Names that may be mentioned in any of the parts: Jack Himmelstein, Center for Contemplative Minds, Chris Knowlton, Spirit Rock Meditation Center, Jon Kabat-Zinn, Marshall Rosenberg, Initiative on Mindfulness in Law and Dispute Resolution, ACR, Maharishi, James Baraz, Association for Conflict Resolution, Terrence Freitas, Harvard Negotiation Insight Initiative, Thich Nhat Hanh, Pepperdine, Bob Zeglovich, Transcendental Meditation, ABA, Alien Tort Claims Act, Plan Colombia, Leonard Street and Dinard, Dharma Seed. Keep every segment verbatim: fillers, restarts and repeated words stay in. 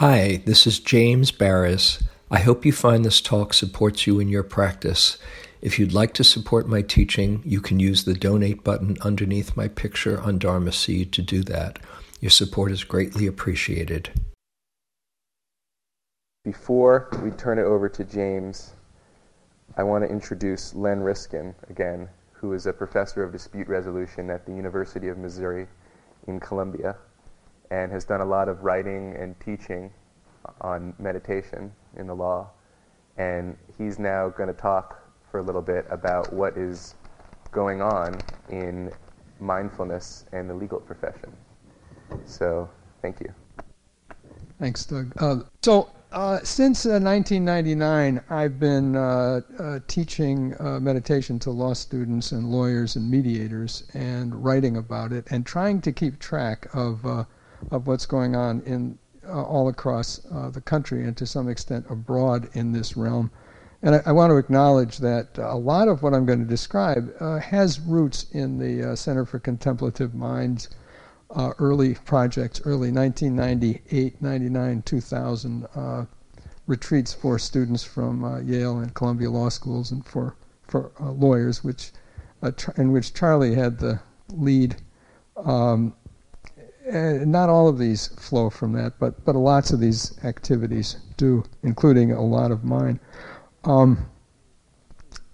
Hi, this is James Baraz. I hope you find this talk supports you in your practice. If you'd like to support my teaching, you can use the donate button underneath my picture on Dharma Seed to do that. Your support is greatly appreciated. Before we turn it over to James, I want to introduce Len Riskin again, who is a professor of dispute resolution at the University of Missouri in Columbia, and has done a lot of writing and teaching on meditation in the law. And he's now going to talk for a little bit about what is going on in mindfulness and the legal profession. So, thank you. Thanks, Doug. Uh, so, uh, since uh, nineteen ninety-nine, I've been uh, uh, teaching uh, meditation to law students and lawyers and mediators, and writing about it, and trying to keep track of uh, of what's going on in uh, all across uh, the country, and to some extent abroad, in this realm. And I, I want to acknowledge that a lot of what I'm going to describe uh, has roots in the uh, Center for Contemplative Minds uh, early projects, early nineteen ninety-eight, ninety-nine, two thousand uh, retreats for students from uh, Yale and Columbia law schools, and for for uh, lawyers, which uh, tra- in which Charlie had the lead. Um, Uh, not all of these flow from that, but but lots of these activities do, including a lot of mine. Um,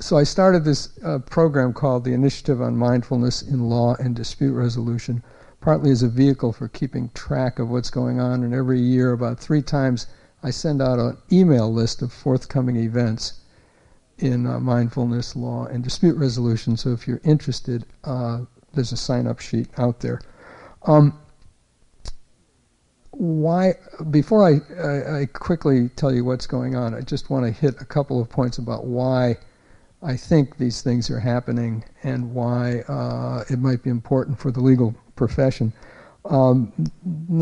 so I started this uh, program called the Initiative on Mindfulness in Law and Dispute Resolution, partly as a vehicle for keeping track of what's going on, and every year, about three times, I send out an email list of forthcoming events in uh, mindfulness, law, and dispute resolution. So if you're interested, uh, there's a sign-up sheet out there. Um, Why? Before I, I, I quickly tell you what's going on, I just want to hit a couple of points about why I think these things are happening, and why uh, it might be important for the legal profession. Um,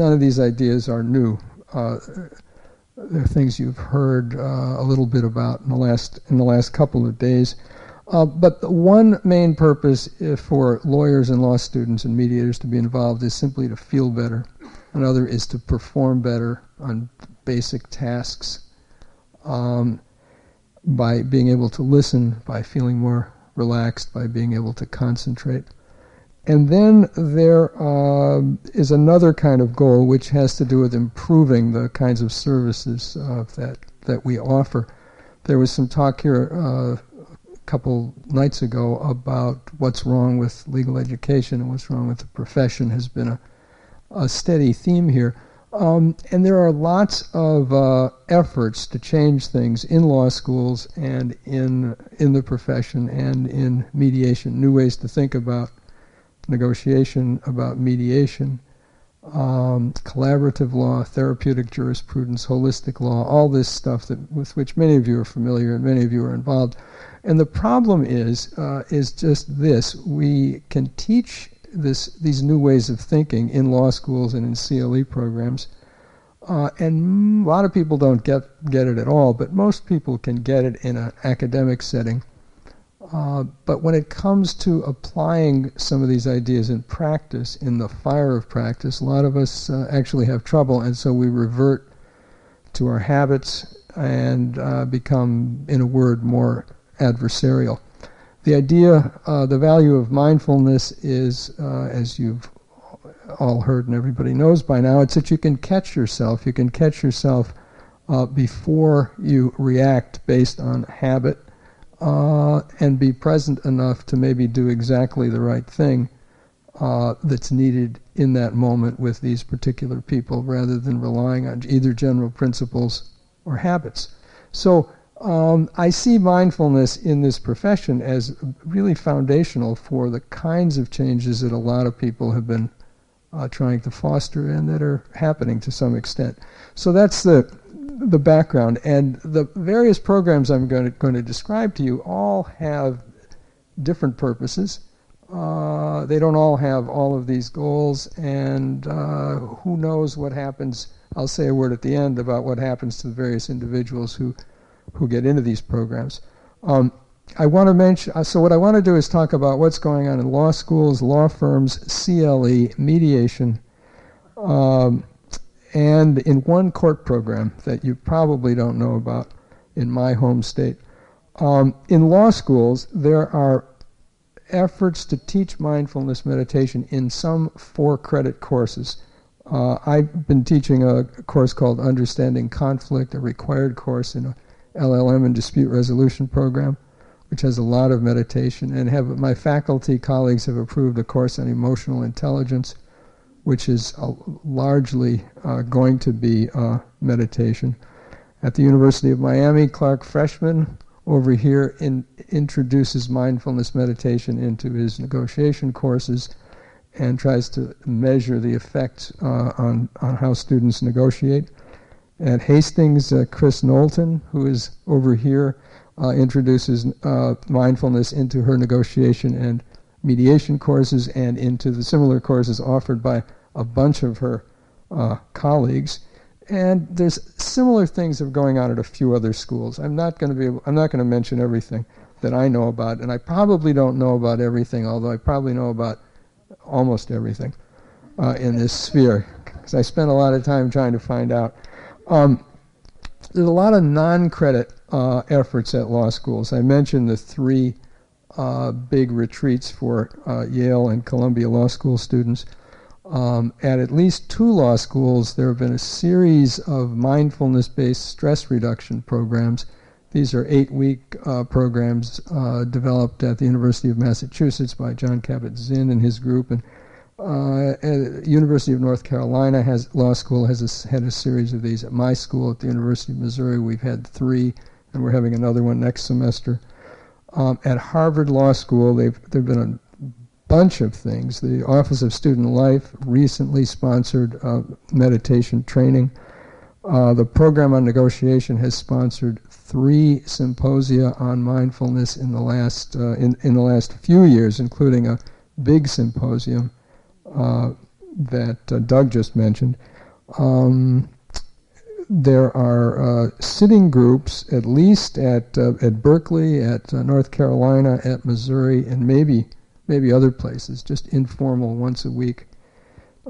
none of these ideas are new. Uh, they're things you've heard uh, a little bit about in the last in the last couple of days. Uh, but the one main purpose for lawyers and law students and mediators to be involved is simply to feel better. Another is to perform better on basic tasks um, by being able to listen, by feeling more relaxed, by being able to concentrate. And then there uh, is another kind of goal, which has to do with improving the kinds of services uh, that, that we offer. There was some talk here uh, a couple nights ago about what's wrong with legal education and what's wrong with the profession has been a a steady theme here. Um, and there are lots of uh, efforts to change things in law schools and in in the profession and in mediation, new ways to think about negotiation, about mediation, um, collaborative law, therapeutic jurisprudence, holistic law, all this stuff that with which many of you are familiar and many of you are involved. And the problem is, uh, is just this. We can teach This, these new ways of thinking in law schools and in C L E programs. Uh, and a lot of people don't get, get it at all, but most people can get it in an academic setting. Uh, but when it comes to applying some of these ideas in practice, in the fire of practice, a lot of us uh, actually have trouble, and so we revert to our habits and uh, become, in a word, more adversarial. The idea, uh, the value of mindfulness is, uh, as you've all heard and everybody knows by now, it's that you can catch yourself. You can catch yourself uh, before you react based on habit, uh, and be present enough to maybe do exactly the right thing uh, that's needed in that moment with these particular people, rather than relying on either general principles or habits. So, Um, I see mindfulness in this profession as really foundational for the kinds of changes that a lot of people have been uh, trying to foster, and that are happening to some extent. So that's the the background, and the various programs I'm going to, going to describe to you all have different purposes. Uh, they don't all have all of these goals, and uh, who knows what happens. I'll say a word at the end about what happens to the various individuals who who get into these programs. Um, I want to mention, uh, so what I want to do is talk about what's going on in law schools, law firms, C L E, mediation, um, and in one court program that you probably don't know about in my home state. Um, in law schools, there are efforts to teach mindfulness meditation in some four-credit courses. Uh, I've been teaching a course called Understanding Conflict, a required course in a L L M and dispute resolution program, which has a lot of meditation, and have my faculty colleagues have approved a course on emotional intelligence, which is uh, largely uh, going to be uh, meditation. At the University of Miami, Clark Freshman over here in, introduces mindfulness meditation into his negotiation courses and tries to measure the effects uh, on, on how students negotiate. At Hastings, uh, Chris Knowlton, who is over here, uh, introduces uh, mindfulness into her negotiation and mediation courses and into the similar courses offered by a bunch of her uh, colleagues. And there's similar things that are going on at a few other schools. I'm not going to be able, I'm not going to mention everything that I know about, and I probably don't know about everything, although I probably know about almost everything uh, in this sphere, because I spent a lot of time trying to find out. Um, there's a lot of non-credit uh, efforts at law schools. I mentioned the three uh, big retreats for uh, Yale and Columbia Law School students. Um, at at least two law schools, there have been a series of mindfulness-based stress reduction programs. These are eight-week uh, programs uh, developed at the University of Massachusetts by Jon Kabat-Zinn and his group. And uh, University of North Carolina has law school has a, had a series of these. At my school, at the University of Missouri, we've had three, and we're having another one next semester. Um, at Harvard Law School, they've there've been a bunch of things. The Office of Student Life recently sponsored uh, meditation training. Uh, the Program on Negotiation has sponsored three symposia on mindfulness in the last uh, in, in the last few years, including a big symposium uh, that uh, Doug just mentioned. Um, there are uh, sitting groups, at least at uh, at Berkeley, at uh, North Carolina, at Missouri, and maybe. maybe other places, just informal once-a-week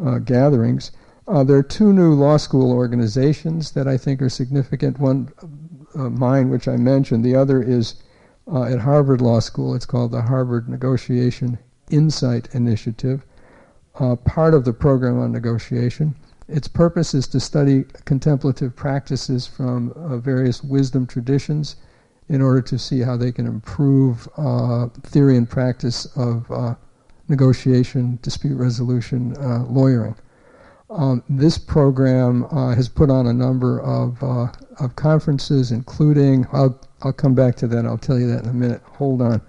uh, gatherings. Uh, there are two new law school organizations that I think are significant, one uh, mine, which I mentioned. The other is uh, at Harvard Law School. It's called the Harvard Negotiation Insight Initiative, uh, part of the Program on Negotiation. Its purpose is to study contemplative practices from uh, various wisdom traditions, in order to see how they can improve uh, theory and practice of uh, negotiation, dispute resolution, uh, lawyering. Um, this program uh, has put on a number of, uh, of conferences, including, I'll, I'll come back to that, I'll tell you that in a minute. Hold on,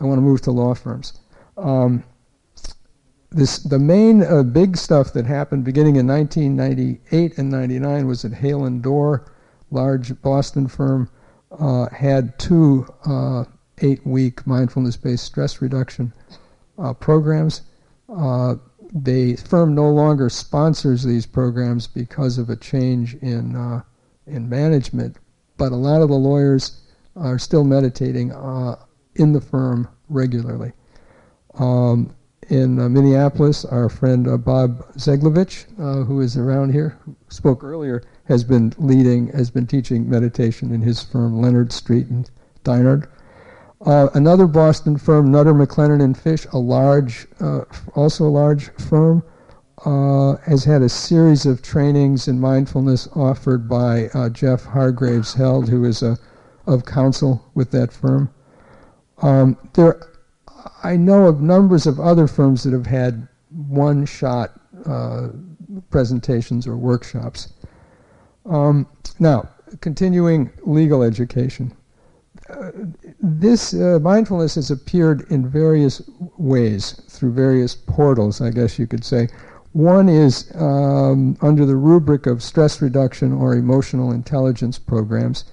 I want to move to law firms. Um, this the main uh, big stuff that happened beginning in nineteen ninety-eight and ninety-nine was at Hale and Dorr, large Boston firm. Uh, had two uh, eight-week mindfulness-based stress reduction uh, programs. Uh, the firm no longer sponsors these programs because of a change in uh, in management, but a lot of the lawyers are still meditating uh, in the firm regularly. Um, in uh, Minneapolis, our friend uh, Bob Zeglovich, uh, who is around here, who spoke earlier, has been leading, has been teaching meditation in his firm, Leonard Street and Dinard. Uh, another Boston firm, Nutter, McLennan and Fish, a large, uh, also a large firm, uh, has had a series of trainings in mindfulness offered by uh, Jeff Hargraves Held, who is a, of counsel with that firm. Um, there, I know of numbers of other firms that have had one-shot uh, presentations or workshops. Um, now, continuing legal education. Uh, this uh, mindfulness has appeared in various ways through various portals, I guess you could say. One is um, under the rubric of stress reduction or emotional intelligence programs,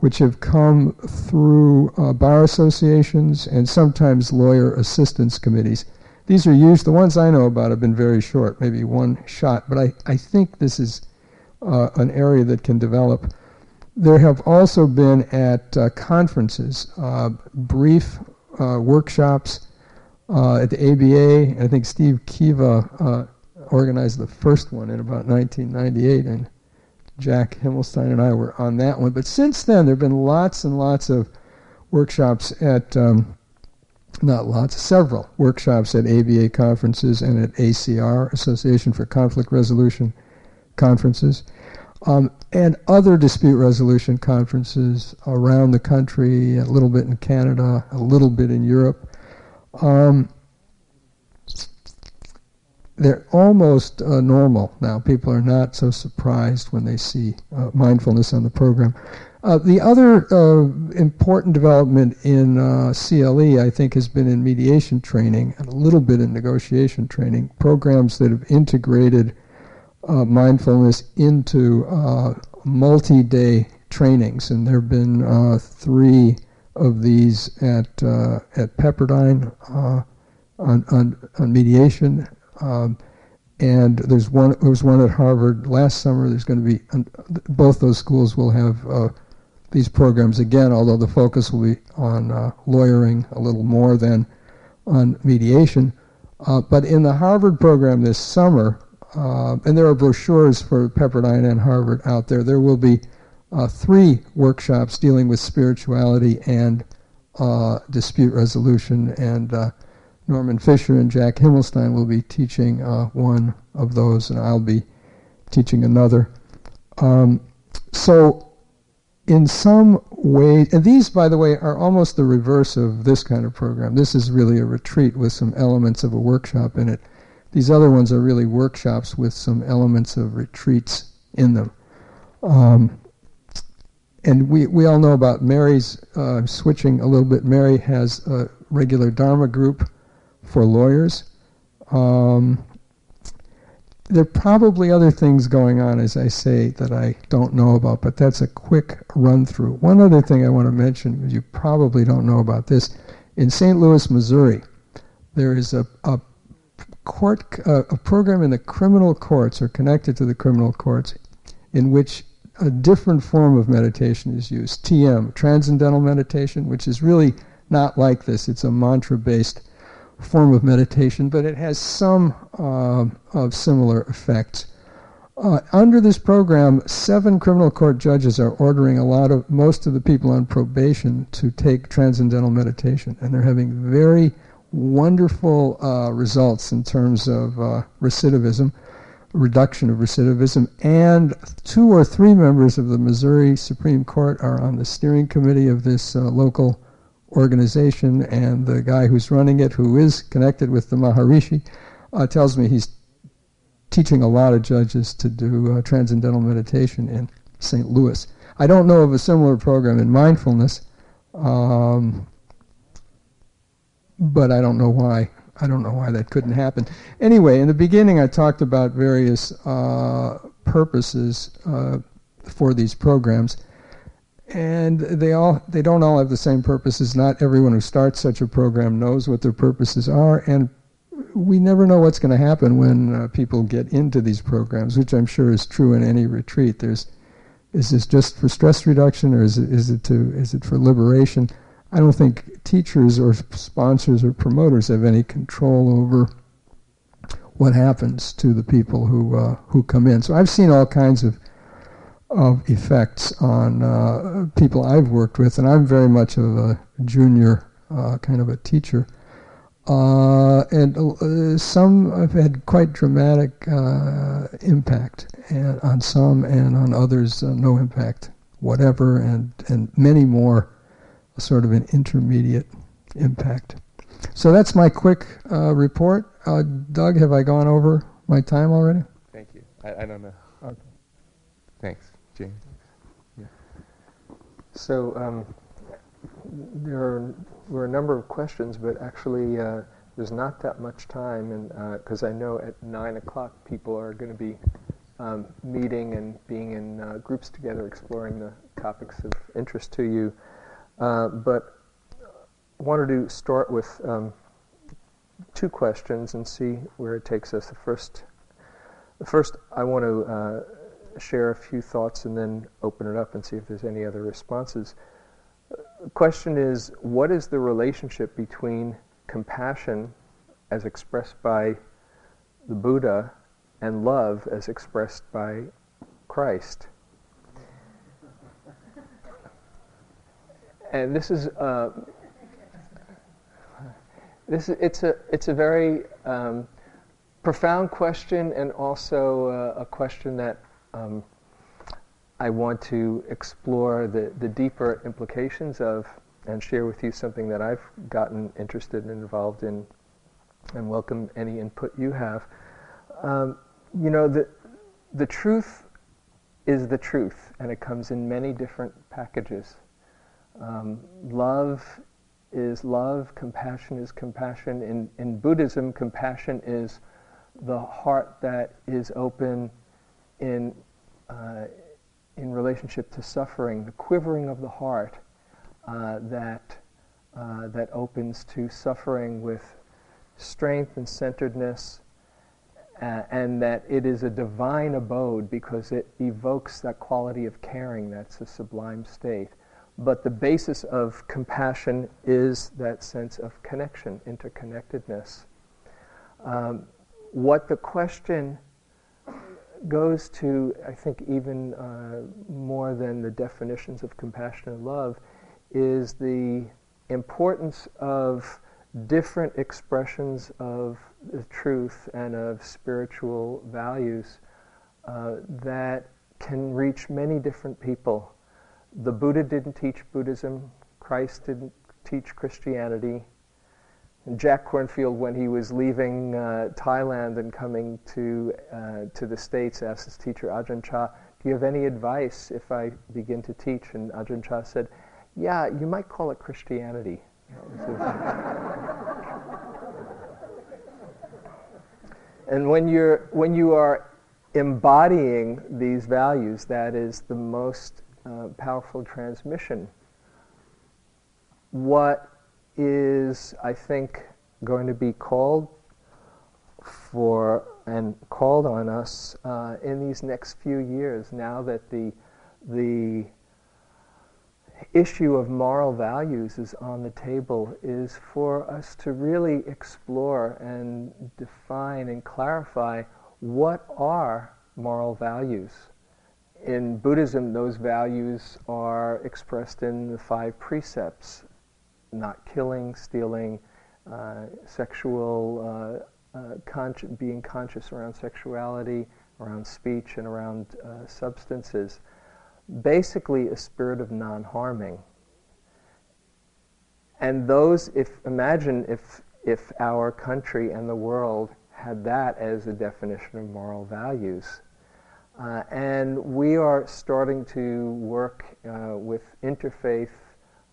which have come through uh, bar associations and sometimes lawyer assistance committees. These are used, the ones I know about have been very short, maybe one shot, but I, I think this is Uh, an area that can develop. There have also been at uh, conferences, uh, brief uh, workshops uh, at the A B A. I think Steve Kiva uh, organized the first one in about nineteen ninety-eight, and Jack Himmelstein and I were on that one. But since then, there have been lots and lots of workshops at, um, not lots, several workshops at A B A conferences and at A C R, Association for Conflict Resolution conferences, um, and other dispute resolution conferences around the country, a little bit in Canada, a little bit in Europe. Um, They're almost uh, normal now. People are not so surprised when they see uh, mindfulness on the program. Uh, the other uh, important development in uh, C L E, I think, has been in mediation training and a little bit in negotiation training, programs that have integrated uh, mindfulness into uh, multi-day trainings. And there have been uh, three of these at uh, at Pepperdine uh, on, on, on mediation. Um, and there's one. There was one at Harvard last summer. There's going to be um, both those schools will have uh, these programs again. Although the focus will be on uh, lawyering a little more than on mediation. Uh, but in the Harvard program this summer, uh, and there are brochures for Pepperdine and Harvard out there. There will be uh, three workshops dealing with spirituality and uh, dispute resolution and. Uh, Norman Fisher and Jack Himmelstein will be teaching uh, one of those, and I'll be teaching another. Um, so in some way, and these, by the way, are almost the reverse of this kind of program. This is really a retreat with some elements of a workshop in it. These other ones are really workshops with some elements of retreats in them. Um, and we, we all know about Mary's, uh, switching a little bit, Mary has a regular Dharma group for lawyers. Um, there are probably other things going on, as I say, that I don't know about, but that's a quick run-through. One other thing I want to mention, because you probably don't know about this, in Saint Louis, Missouri, there is a, a court, uh, a program in the criminal courts, or connected to the criminal courts, in which a different form of meditation is used, T M, Transcendental Meditation, which is really not like this. It's a mantra-based form of meditation, but it has some uh, of similar effects. Uh, under this program, seven criminal court judges are ordering a lot of, most of the people on probation to take Transcendental Meditation, and they're having very wonderful uh, results in terms of uh, recidivism, reduction of recidivism, and two or three members of the Missouri Supreme Court are on the steering committee of this uh, local organization, and the guy who's running it, who is connected with the Maharishi, uh, tells me he's teaching a lot of judges to do uh, Transcendental Meditation in Saint Louis. I don't know of a similar program in mindfulness, um, but I don't know why. I don't know why that couldn't happen. Anyway, in the beginning I talked about various uh, purposes uh, for these programs. And they all—they don't all have the same purposes. Not everyone who starts such a program knows what their purposes are, and we never know what's going to happen when uh, people get into these programs, which I'm sure is true in any retreat. There's, is this just for stress reduction, or is it, is it to, is it for liberation? I don't think teachers or sponsors or promoters have any control over what happens to the people who uh, who come in. So I've seen all kinds of. of effects on uh, people I've worked with, and I'm very much of a junior uh, kind of a teacher. Uh, and uh, some have had quite dramatic uh, impact, and on some, and on others uh, no impact, whatever, and, and many more sort of an intermediate impact. So that's my quick uh, report. Uh, Doug, have I gone over my time already? Thank you. I, I don't know. Okay. Thanks. James. Yeah. So um, there are, were a number of questions, but actually uh, there's not that much time, and because uh, I know at nine o'clock people are going to be um, meeting and being in uh, groups together, exploring the topics of interest to you. Uh, but wanted to start with um, two questions and see where it takes us. The first, the first I want to. Uh, share a few thoughts and then open it up and see if there's any other responses. The question is, what is the relationship between compassion as expressed by the Buddha and love as expressed by Christ. And this is uh, this it's a it's a very um, profound question, and also uh, a question that um, I want to explore the the deeper implications of, and share with you something that I've gotten interested and involved in, and welcome any input you have. Um, you know, the the truth is the truth, and it comes in many different packages. Um, love is love, compassion is compassion. In, in Buddhism, compassion is the heart that is open in, uh, in relationship to suffering, the quivering of the heart uh, that, uh, that opens to suffering with strength and centeredness, uh, and that it is a divine abode because it evokes that quality of caring that's a sublime state. But the basis of compassion is that sense of connection, interconnectedness. Um, what the question goes to, I think even uh, more than the definitions of compassion and love, is the importance of different expressions of the truth and of spiritual values uh, that can reach many different people. The Buddha didn't teach Buddhism, Christ didn't teach Christianity, and Jack Kornfield, when he was leaving uh, Thailand and coming to, uh, to the States, asked his teacher, Ajahn Chah, do you have any advice if I begin to teach? And Ajahn Chah said, yeah, you might call it Christianity. And when, you're, when you are embodying these values, that is the most Uh, powerful transmission. What is, I think, going to be called for and called on us uh, in these next few years, now that the the issue of moral values is on the table, is for us to really explore and define and clarify what are moral values. In Buddhism, those values are expressed in the five precepts: not killing, stealing, uh, sexual, uh, uh, consci- being conscious around sexuality, around speech, and around uh, substances. Basically, a spirit of non-harming. And those, if imagine if if our country and the world had that as a definition of moral values. Uh, and we are starting to work uh, with interfaith,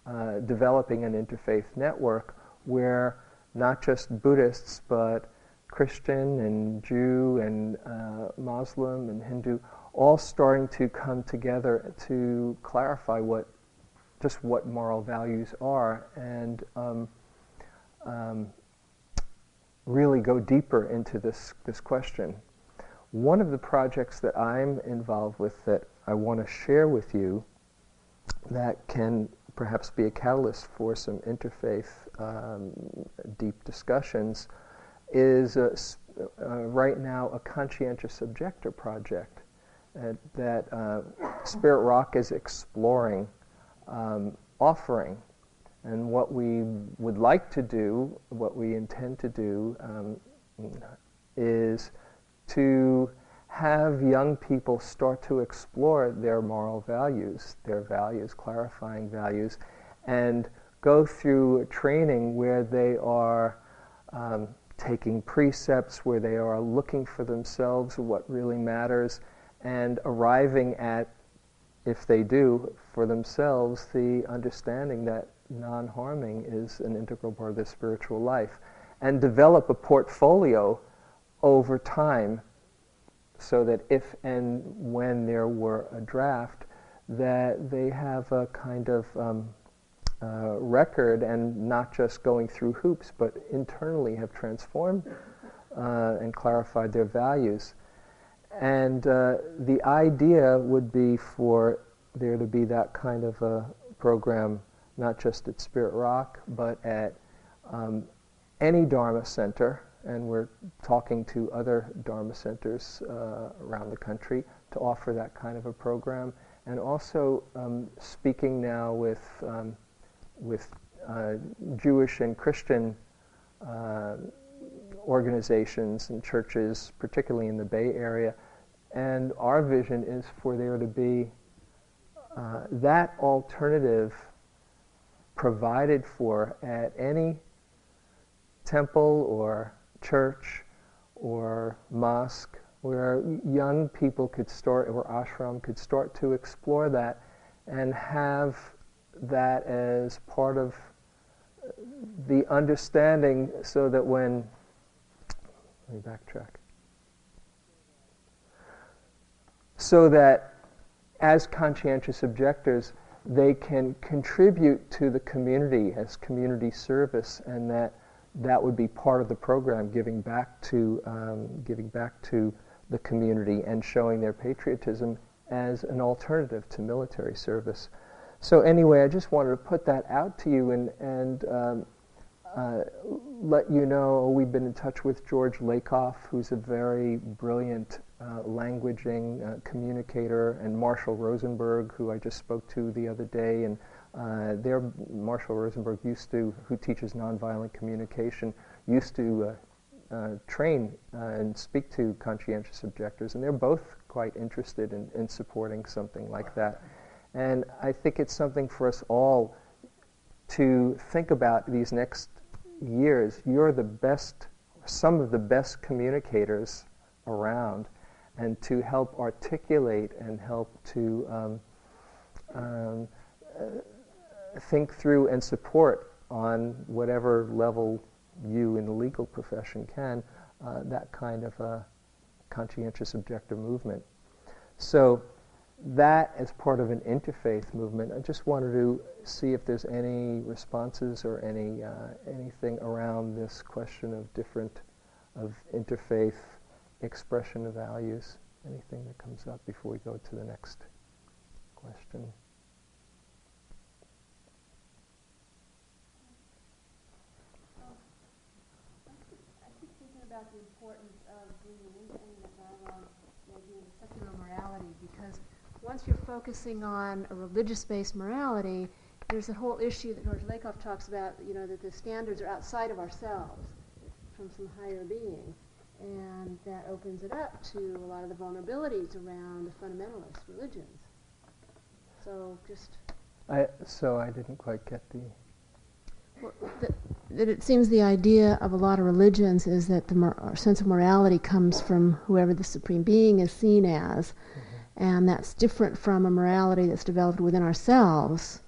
uh, developing an interfaith network where not just Buddhists, but Christian and Jew and uh, Muslim and Hindu, all starting to come together to clarify what, just what moral values are, and um, um, really go deeper into this, this question. One of the projects that I'm involved with that I want to share with you that can perhaps be a catalyst for some interfaith um, deep discussions is a, uh, right now a conscientious objector project uh, that uh, Spirit Rock is exploring um, offering. And what we would like to do, what we intend to do, um, is to have young people start to explore their moral values, their values, clarifying values, and go through training where they are um, taking precepts, where they are looking for themselves what really matters, and arriving at, if they do, for themselves, the understanding that non-harming is an integral part of their spiritual life, and develop a portfolio over time, so that if and when there were a draft, that they have a kind of um, uh, record, and not just going through hoops, but internally have transformed uh, and clarified their values. And uh, the idea would be for there to be that kind of a program, not just at Spirit Rock, but at um, any Dharma center, and we're talking to other Dharma centers uh, around the country to offer that kind of a program, and also um, speaking now with um, with uh, Jewish and Christian uh, organizations and churches, particularly in the Bay Area. And our vision is for there to be uh, that alternative provided for at any temple or church or mosque where young people could start, where ashram could start to explore that and have that as part of the understanding, so that when, let me backtrack, so that as conscientious objectors they can contribute to the community as community service, and that that would be part of the program, giving back to um, giving back to the community and showing their patriotism as an alternative to military service. So anyway, I just wanted to put that out to you and, and um, uh, let you know we've been in touch with George Lakoff, who's a very brilliant uh, languaging uh, communicator, and Marshall Rosenberg, who I just spoke to the other day. And uh, there, Marshall Rosenberg used to, who teaches nonviolent communication, used to uh, Uh, train uh, and speak to conscientious objectors, and they're both quite interested in, in supporting something like that. And I think it's something for us all to think about these next years. You're the best, some of the best communicators around, and to help articulate and help to um, um, uh, think through and support on whatever level you in the legal profession can, uh, that kind of a conscientious objector movement. So that is part of an interfaith movement. I just wanted to see if there's any responses or any uh, anything around this question of different, of interfaith expression of values, anything that comes up before we go to the next question. Once you're focusing on a religious-based morality, there's a whole issue that George Lakoff talks about, you know, that the standards are outside of ourselves, from some higher being. And that opens it up to a lot of the vulnerabilities around the fundamentalist religions. So just... I, so I didn't quite get the... Well, that, that it seems the idea of a lot of religions is that the mor- our sense of morality comes from whoever the supreme being is seen as. And that's different from a morality that's developed within ourselves.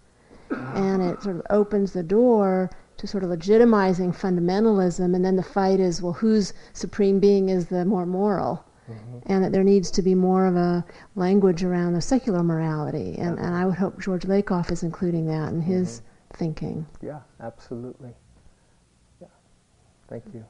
And it sort of opens the door to sort of legitimizing fundamentalism, and then the fight is, well, whose supreme being is the more moral? Mm-hmm. And that there needs to be more of a language around the secular morality. And, and I would hope George Lakoff is including that in his mm-hmm. thinking. Yeah, absolutely. Yeah. Thank you.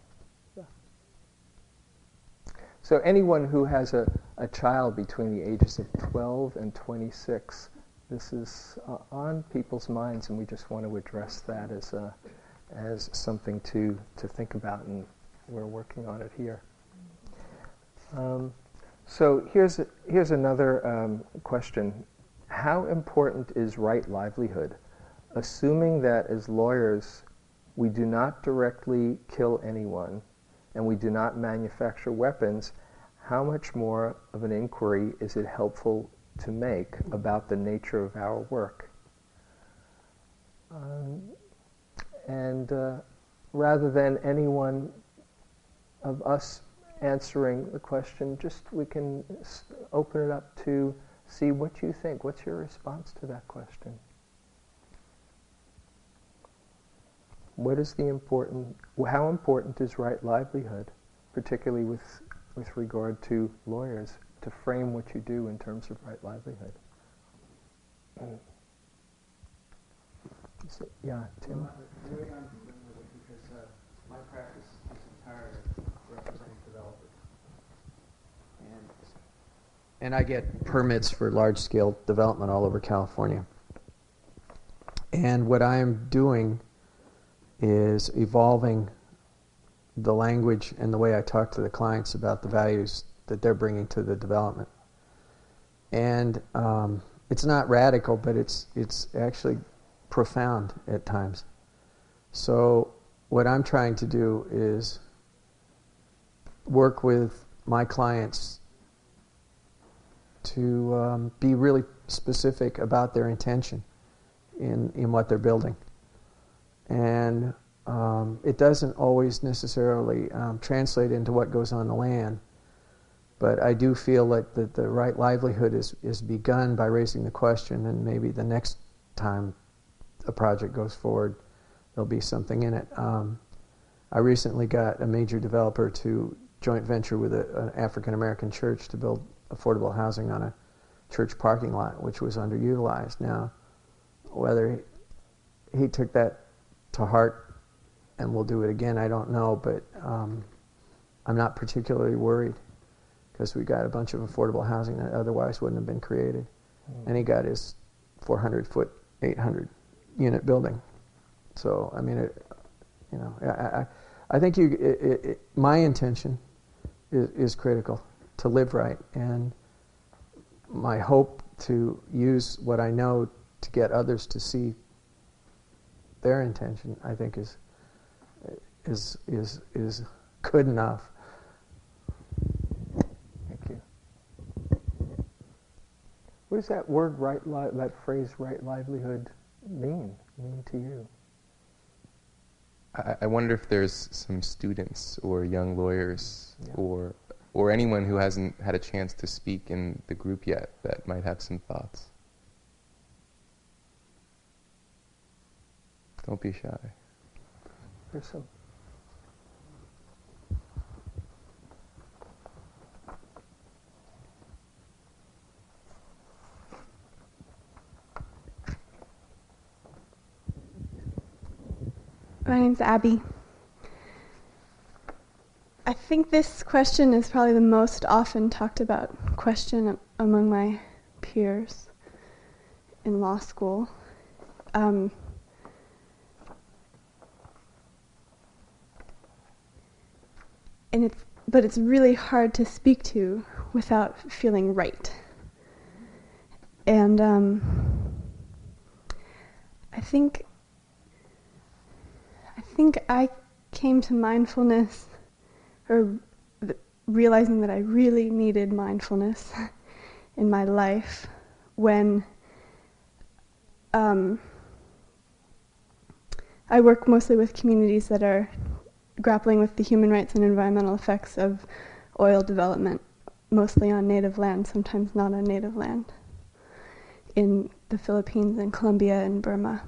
So anyone who has a, a child between the ages of twelve and twenty-six, this is uh, on people's minds, and we just want to address that as a, as something to, to think about, and we're working on it here. Um, so here's, a, here's another um, question. How important is right livelihood, assuming that as lawyers we do not directly kill anyone, and we do not manufacture weapons? How much more of an inquiry is it helpful to make about the nature of our work? Um, and uh, rather than any one of us answering the question, just we can s- open it up to see what you think. What's your response to that question? What is the important, how important is right livelihood, particularly with, with regard to lawyers, to frame what you do in terms of right livelihood? So, yeah, Tim? Well, the way I'm dealing with it, because uh, my practice is entirely representing developers. And, and I get permits for large-scale development all over California. And what I'm doing is evolving the language and the way I talk to the clients about the values that they're bringing to the development. And um, it's not radical, but it's it's actually profound at times. So what I'm trying to do is work with my clients to um, be really specific about their intention in, in what they're building. And um, it doesn't always necessarily um, translate into what goes on the land, but I do feel that the, the right livelihood is, is begun by raising the question, and maybe the next time a project goes forward, there'll be something in it. Um, I recently got a major developer to joint venture with a, an African-American church to build affordable housing on a church parking lot, which was underutilized. Now, whether he, he took that to heart and will do it again, I don't know, but um, I'm not particularly worried, because we got a bunch of affordable housing that otherwise wouldn't have been created. Mm. And he got his four hundred foot, eight hundred unit building. So, I mean, it, you know, I, I, I think you, it, it, it, my intention is, is critical, to live right, and my hope to use what I know to get others to see their intention, I think is is is is good enough. Thank you. What does that word, right, li- that phrase, right livelihood, mean mean to you? I, I wonder if there's some students or young lawyers, yeah, or. or anyone who hasn't had a chance to speak in the group yet that might have some thoughts. Don't be shy. There's some. My name's Abby. I think this question is probably the most often talked about question among my peers in law school. Um, and it's, but it's really hard to speak to without feeling right. And um, I think I think I came to mindfulness, or th- realizing that I really needed mindfulness in my life when um, I work mostly with communities that are grappling with the human rights and environmental effects of oil development, mostly on native land, sometimes not on native land, in the Philippines and Colombia and Burma.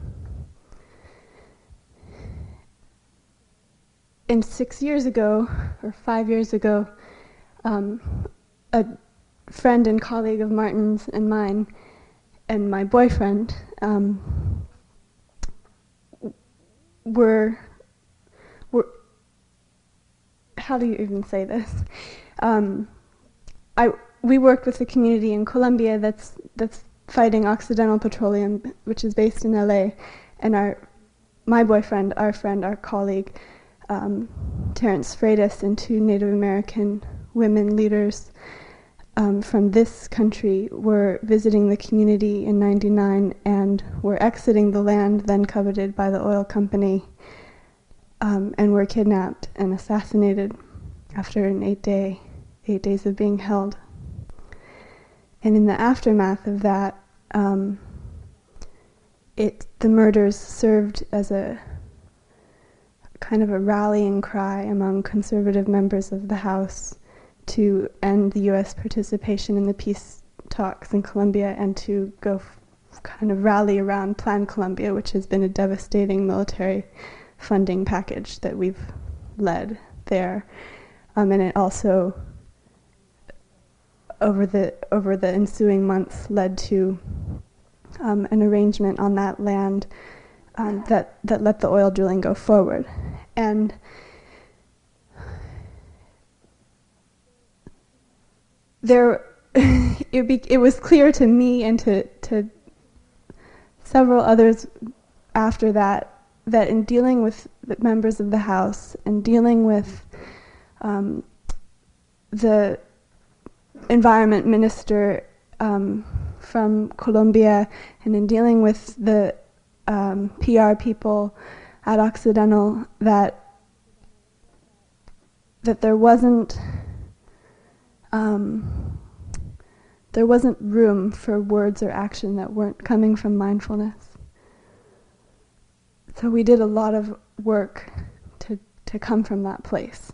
And six years ago, or five years ago, um, a friend and colleague of Martin's and mine, and my boyfriend, um, were, were, how do you even say this? Um, I we worked with a community in Colombia that's that's fighting Occidental Petroleum, which is based in L A, and our my boyfriend, our friend, our colleague, Um, Terrence Freitas, and two Native American women leaders um, from this country were visiting the community in ninety-nine and were exiting the land then coveted by the oil company, um, and were kidnapped and assassinated after an eight day, eight days of being held. And in the aftermath of that, um, it the murders served as a kind of a rallying cry among conservative members of the House to end the U S participation in the peace talks in Colombia and to go f- kind of rally around Plan Colombia, which has been a devastating military funding package that we've led there. Um, and it also, over the over the ensuing months, led to um, an arrangement on that land Um, that, that let the oil drilling go forward. And there, it, be, it was clear to me and to, to several others after that that in dealing with the members of the House and dealing with um, the environment minister um, from Colombia, and in dealing with the um, P R people at Occidental, that that there wasn't um, there wasn't room for words or action that weren't coming from mindfulness. So we did a lot of work to to come from that place.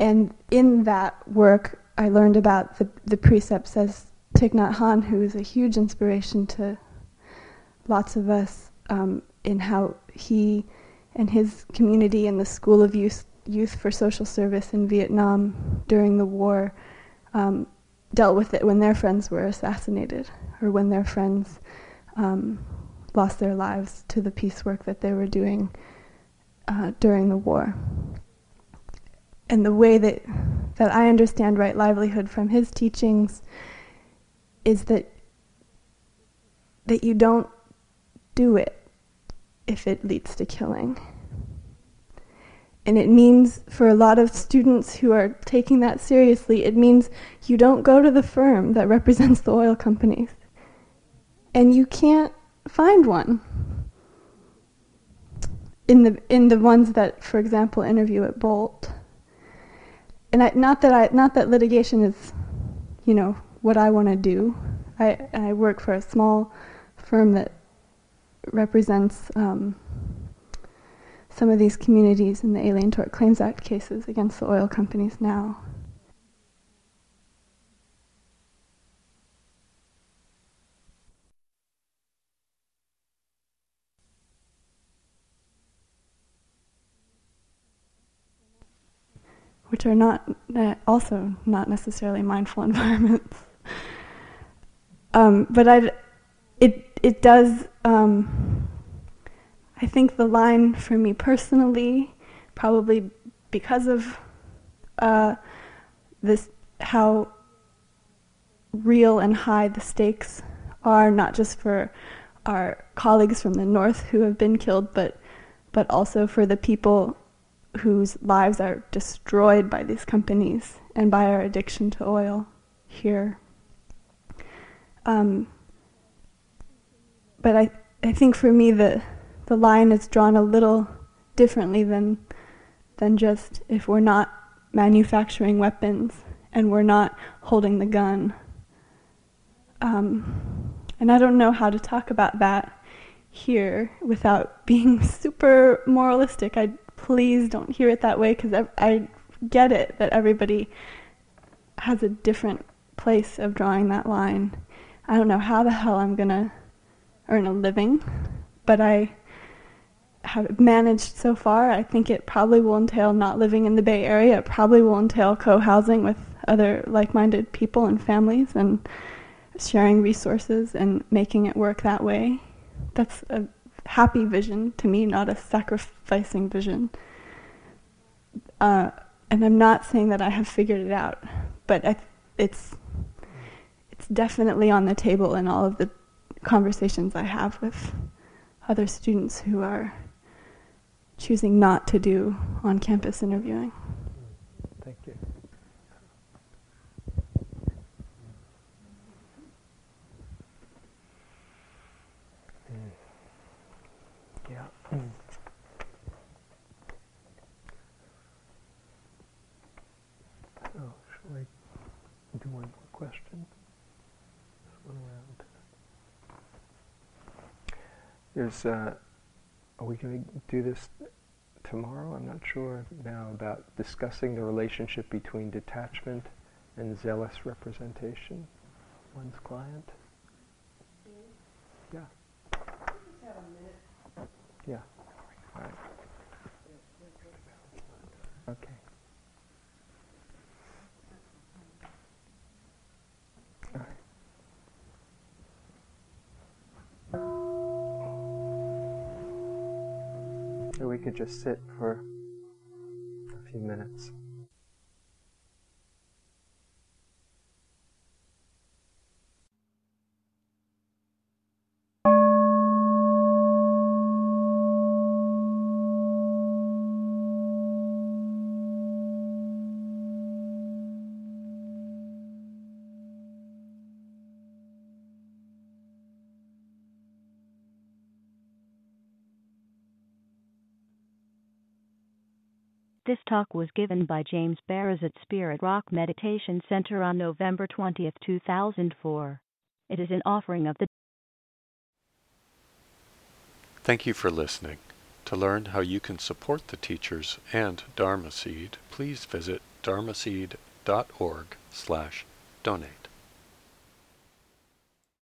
And in that work, I learned about the, the precepts as Thich Nhat Hanh, who is a huge inspiration to lots of us um, in how he and his community and the School of Youth, Youth for Social Service in Vietnam during the war um, dealt with it when their friends were assassinated, or when their friends um, lost their lives to the peace work that they were doing uh, during the war. And the way that, that I understand right livelihood from his teachings is that that you don't do it if it leads to killing. And it means, for a lot of students who are taking that seriously, it means you don't go to the firm that represents the oil companies. And you can't find one. In the, in the ones that, for example, interview at Bolt. And I, not that I, not that litigation is, you know, what I want to do. I I work for a small firm that represents um, some of these communities in the Alien Tort Claims Act cases against the oil companies now. Which are not uh, also not necessarily mindful environments, um, but I, it it does. Um, I think the line for me personally, probably because of uh, this, how real and high the stakes are, not just for our colleagues from the North who have been killed, but but also for the people whose lives are destroyed by these companies and by our addiction to oil here. Um, but I, I think for me the the line is drawn a little differently than than just if we're not manufacturing weapons and we're not holding the gun. Um, and I don't know how to talk about that here without being super moralistic. I Please don't hear it that way, because I, I get it that everybody has a different place of drawing that line. I don't know how the hell I'm going to earn a living, but I have managed so far. I think it probably will entail not living in the Bay Area. It probably will entail co-housing with other like-minded people and families and sharing resources and making it work that way. That's a happy vision to me, not a sacrificing vision. Uh, and I'm not saying that I have figured it out, but I th- it's it's definitely on the table in all of the conversations I have with other students who are choosing not to do on-campus interviewing. Thank you. There's, uh, are we going to do this tomorrow? I'm not sure now about discussing the relationship between detachment and zealous representation of one's client. Yeah. Yeah. All right. Okay. So we could just sit for a few minutes. This talk was given by James Baraz at Spirit Rock Meditation Center on November twentieth, two thousand four. It is an offering of the... Thank you for listening. To learn how you can support the teachers and Dharma Seed, please visit dharmaseed.org slash donate.